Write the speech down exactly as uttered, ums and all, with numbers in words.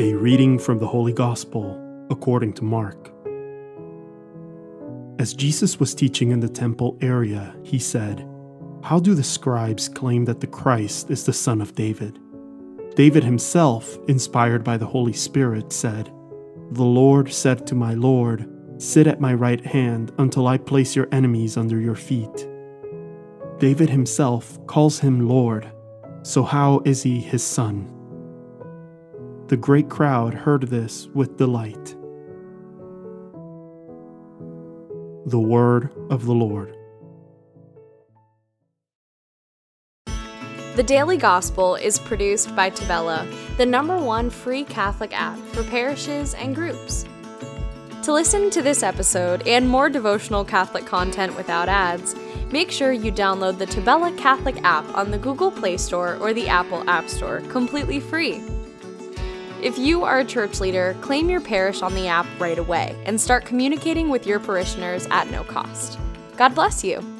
A reading from the Holy Gospel according to Mark. As Jesus was teaching in the temple area, he said, "How do the scribes claim that the Christ is the son of David? David himself, inspired by the Holy Spirit, said, 'The Lord said to my Lord, sit at my right hand until I place your enemies under your feet.' David himself calls him Lord, so how is he his son?" The great crowd heard this with delight. The word of the Lord. The Daily Gospel is produced by Tabella, the number one free Catholic app for parishes and groups. To listen to this episode and more devotional Catholic content without ads, make sure you download the Tabella Catholic app on the Google Play Store or the Apple App Store completely free. If you are a church leader, claim your parish on the app right away and start communicating with your parishioners at no cost. God bless you.